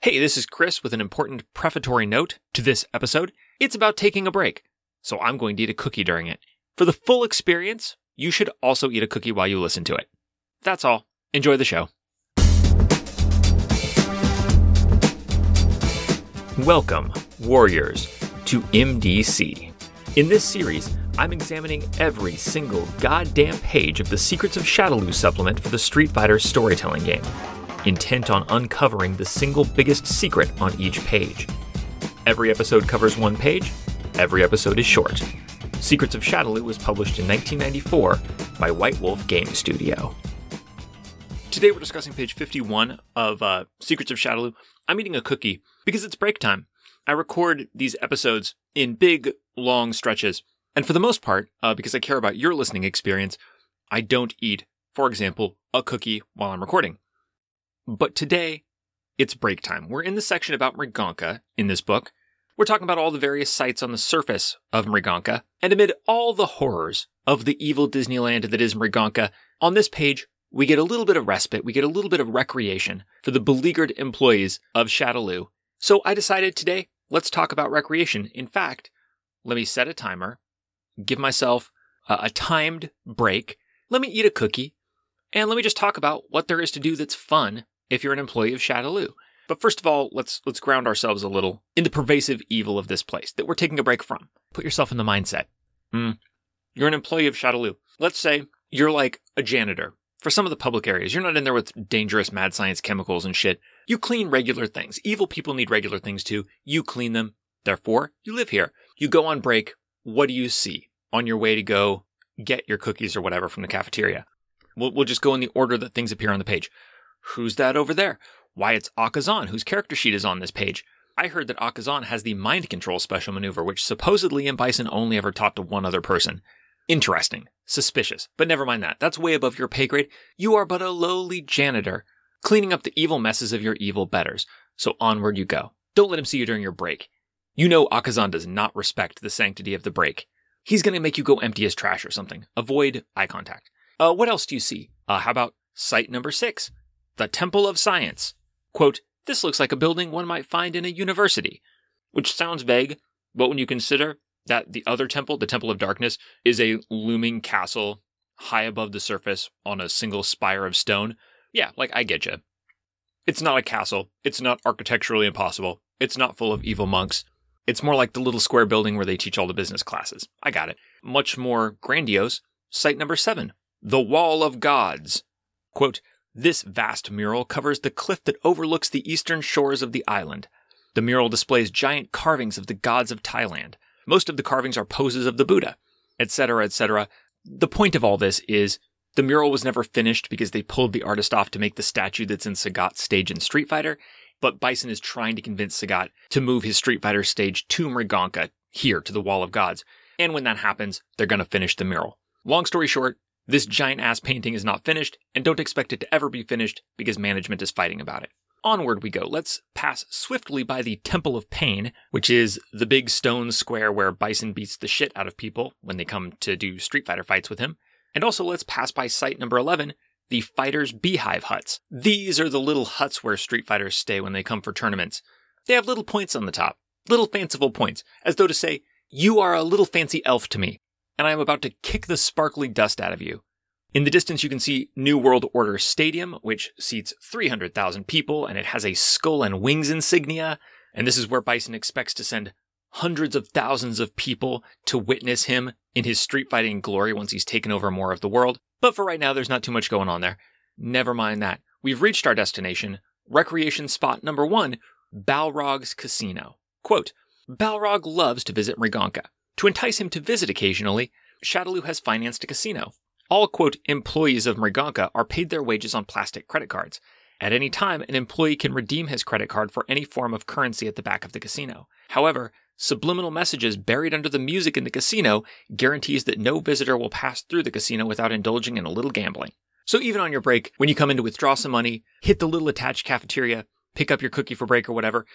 Hey, this is Chris with an important prefatory note to this episode. It's about taking a break, so I'm going to eat a cookie during it. For the full experience, you should also eat a cookie while you listen to it. That's all. Enjoy the show. Welcome, warriors, to MDC. In this series, I'm examining every single goddamn page of the Secrets of Shadaloo supplement for the Street Fighter storytelling game, intent on uncovering the single biggest secret on each page. Every episode covers one page. Every episode is short. Secrets of Shadaloo was published in 1994 by White Wolf Game Studio. Today we're discussing page 51 of Secrets of Shadaloo. I'm eating a cookie because it's break time. I record these episodes in big, long stretches. And for the most part, because I care about your listening experience, I don't eat, for example, a cookie while I'm recording. But today, it's break time. We're in the section about Mriganka in this book. We're talking about all the various sights on the surface of Mriganka. And amid all the horrors of the evil Disneyland that is Mriganka, on this page, we get a little bit of respite. We get a little bit of recreation for the beleaguered employees of Shadaloo. So I decided today, let's talk about recreation. In fact, let me set a timer, give myself a timed break. Let me eat a cookie. And let me just talk about what there is to do that's fun if you're an employee of Shadaloo. But first of all, let's ground ourselves a little in the pervasive evil of this place that we're taking a break from. Put yourself in the mindset. You're an employee of Shadaloo. Let's say you're like a janitor for some of the public areas. You're not in there with dangerous mad science chemicals and shit. You clean regular things. Evil people need regular things too. You clean them. Therefore, you live here. You go on break. What do you see on your way to go get your cookies or whatever from the cafeteria? We'll just go in the order that things appear on the page. Who's that over there? Why, it's Akazan, whose character sheet is on this page. I heard that Akazan has the mind control special maneuver, which supposedly M. Bison only ever taught to one other person. Interesting. Suspicious. But never mind that. That's way above your pay grade. You are but a lowly janitor, cleaning up the evil messes of your evil betters. So onward you go. Don't let him see you during your break. You know Akazan does not respect the sanctity of the break. He's going to make you go empty as trash or something. Avoid eye contact. What else do you see? How about site number 6? The Temple of Science. Quote, this looks like a building one might find in a university, which sounds vague, but when you consider that the other temple, the Temple of Darkness, is a looming castle high above the surface on a single spire of stone, yeah, like, I get you. It's not a castle. It's not architecturally impossible. It's not full of evil monks. It's more like the little square building where they teach all the business classes. I got it. Much more grandiose, site number 7. The Wall of Gods. Quote, this vast mural covers the cliff that overlooks the eastern shores of the island. The mural displays giant carvings of the gods of Thailand. Most of the carvings are poses of the Buddha, etc., etc. The point of all this is the mural was never finished because they pulled the artist off to make the statue that's in Sagat's stage in Street Fighter, but Bison is trying to convince Sagat to move his Street Fighter stage to Mriganka, here to the Wall of Gods. And when that happens, they're going to finish the mural. Long story short, this giant-ass painting is not finished, and don't expect it to ever be finished because management is fighting about it. Onward we go. Let's pass swiftly by the Temple of Pain, which is the big stone square where Bison beats the shit out of people when they come to do Street Fighter fights with him. And also let's pass by site number 11, the Fighter's Beehive Huts. These are the little huts where Street Fighters stay when they come for tournaments. They have little points on the top, little fanciful points, as though to say, you are a little fancy elf to me, and I am about to kick the sparkly dust out of you. In the distance, you can see New World Order Stadium, which seats 300,000 people, and it has a skull and wings insignia. And this is where Bison expects to send hundreds of thousands of people to witness him in his street fighting glory once he's taken over more of the world. But for right now, there's not too much going on there. Never mind that. We've reached our destination, recreation spot number 1, Balrog's Casino. Quote, Balrog loves to visit Mriganka. To entice him to visit occasionally, Shadaloo has financed a casino. All, quote, employees of Mriganka are paid their wages on plastic credit cards. At any time, an employee can redeem his credit card for any form of currency at the back of the casino. However, subliminal messages buried under the music in the casino guarantees that no visitor will pass through the casino without indulging in a little gambling. So even on your break, when you come in to withdraw some money, hit the little attached cafeteria, pick up your cookie for break or whatever,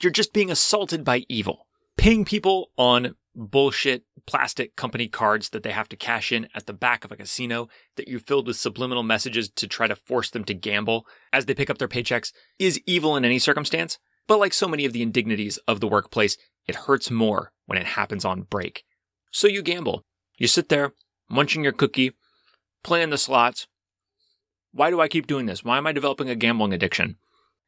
you're just being assaulted by evil. Paying people on bullshit plastic company cards that they have to cash in at the back of a casino that you filled with subliminal messages to try to force them to gamble as they pick up their paychecks is evil in any circumstance. But like so many of the indignities of the workplace, it hurts more when it happens on break. So you gamble. You sit there, munching your cookie, playing the slots. Why do I keep doing this? Why am I developing a gambling addiction?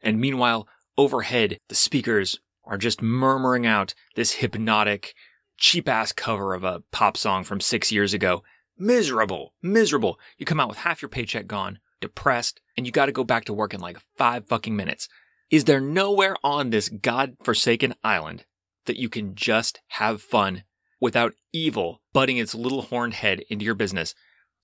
And meanwhile, overhead, the speakers are just murmuring out this hypnotic, cheap-ass cover of a pop song from 6 years ago. Miserable, miserable. You come out with half your paycheck gone, depressed, and you got to go back to work in like 5 fucking minutes. Is there nowhere on this godforsaken island that you can just have fun without evil butting its little horned head into your business?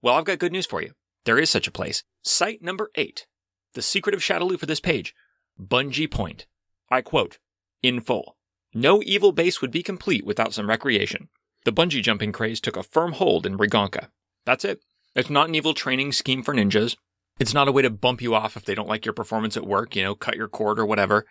Well, I've got good news for you. There is such a place. Site number 8, the secret of Shadaloo for this page, Bungee Point. I quote, in full. No evil base would be complete without some recreation. The bungee jumping craze took a firm hold in Rigonka. That's it. It's not an evil training scheme for ninjas. It's not a way to bump you off if they don't like your performance at work, you know, cut your cord or whatever.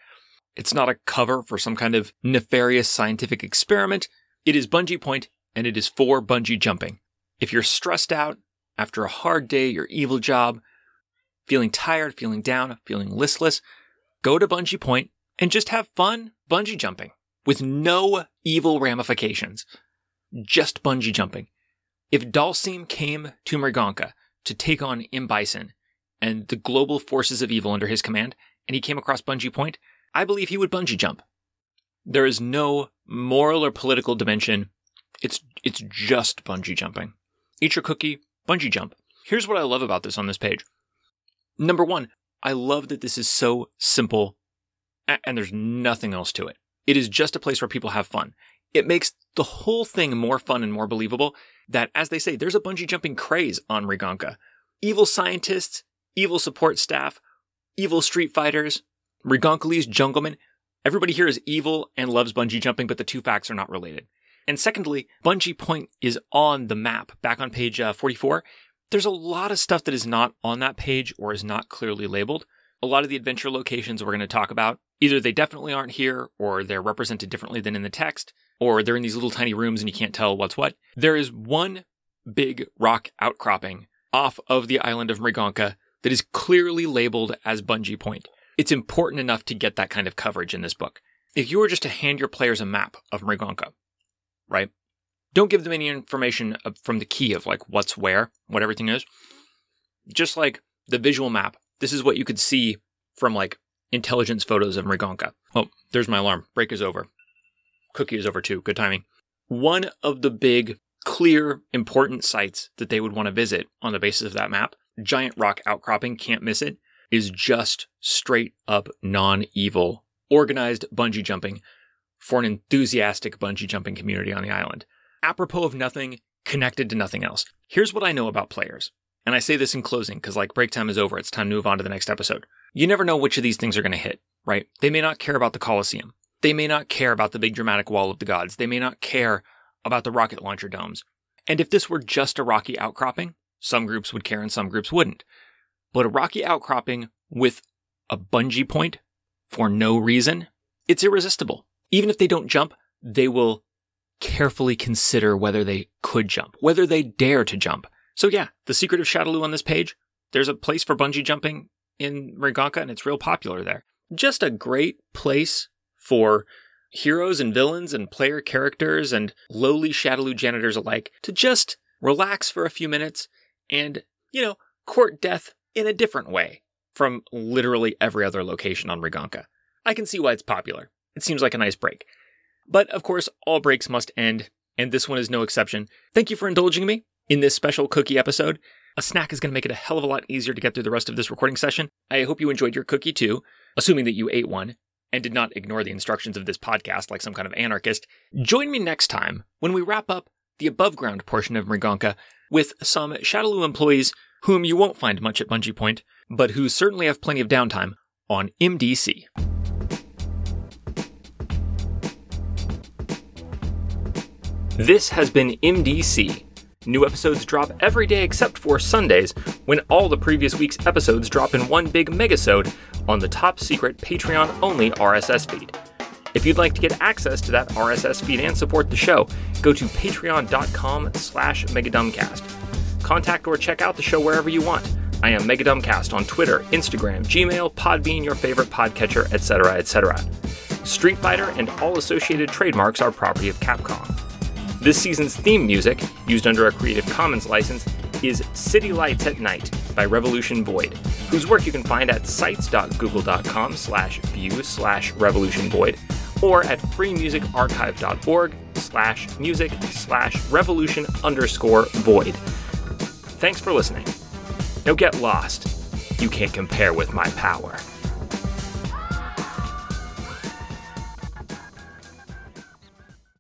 It's not a cover for some kind of nefarious scientific experiment. It is Bungee Point, and it is for bungee jumping. If you're stressed out after a hard day at your evil job, feeling tired, feeling down, feeling listless, go to Bungee Point and just have fun bungee jumping. With no evil ramifications, just bungee jumping. If Dalsim came to Mriganka to take on M. Bison and the global forces of evil under his command, and he came across Bungee Point, I believe he would bungee jump. There is no moral or political dimension. It's just bungee jumping. Eat your cookie, bungee jump. Here's what I love about this on this page. Number one, I love that this is so simple and there's nothing else to it. It is just a place where people have fun. It makes the whole thing more fun and more believable that, as they say, there's a bungee jumping craze on Mriganka. Evil scientists, evil support staff, evil street fighters, Mrigankalese junglemen. Everybody here is evil and loves bungee jumping, but the two facts are not related. And secondly, Bungee Point is on the map. Back on page 44, there's a lot of stuff that is not on that page or is not clearly labeled. A lot of the adventure locations we're going to talk about, either they definitely aren't here, or they're represented differently than in the text, or they're in these little tiny rooms and you can't tell what's what. There is one big rock outcropping off of the island of Mriganka that is clearly labeled as Bungee Point. It's important enough to get that kind of coverage in this book. If you were just to hand your players a map of Mriganka, right? Don't give them any information from the key of like what's where, what everything is. Just like the visual map. This is what you could see from, like, intelligence photos of Mriganka. Oh, there's my alarm. Break is over. Cookie is over, too. Good timing. One of the big, clear, important sites that they would want to visit on the basis of that map, giant rock outcropping, can't miss it, is just straight-up non-evil, organized bungee jumping for an enthusiastic bungee jumping community on the island. Apropos of nothing, connected to nothing else. Here's what I know about players. And I say this in closing because, like, break time is over. It's time to move on to the next episode. You never know which of these things are going to hit, right? They may not care about the Colosseum. They may not care about the big dramatic Wall of the Gods. They may not care about the rocket launcher domes. And if this were just a rocky outcropping, some groups would care and some groups wouldn't. But a rocky outcropping with a bungee point for no reason, it's irresistible. Even if they don't jump, they will carefully consider whether they could jump, whether they dare to jump. So yeah, the secret of Shadaloo on this page, there's a place for bungee jumping in Mriganka, and it's real popular there. Just a great place for heroes and villains and player characters and lowly Shadaloo janitors alike to just relax for a few minutes and, you know, court death in a different way from literally every other location on Mriganka. I can see why it's popular. It seems like a nice break. But of course, all breaks must end, and this one is no exception. Thank you for indulging me. In this special cookie episode, a snack is going to make it a hell of a lot easier to get through the rest of this recording session. I hope you enjoyed your cookie too, assuming that you ate one and did not ignore the instructions of this podcast like some kind of anarchist. Join me next time when we wrap up the above ground portion of Mriganka with some Shadaloo employees whom you won't find much at Bungee Point, but who certainly have plenty of downtime on MDC. This has been MDC. New episodes drop every day except for Sundays, when all the previous week's episodes drop in one big megasode on the top secret Patreon-only RSS feed. If you'd like to get access to that RSS feed and support the show, go to patreon.com/Megadumbcast. Contact or check out the show wherever you want. I am Megadumbcast on Twitter, Instagram, Gmail, Podbean, your favorite podcatcher, etc., etc. Street Fighter and all associated trademarks are property of Capcom. This season's theme music, used under a Creative Commons license, is City Lights at Night by Revolution Void, whose work you can find at sites.google.com/view/Revolution Void or at freemusicarchive.org/music/revolution_void. Thanks for listening. Now get lost. You can't compare with my power.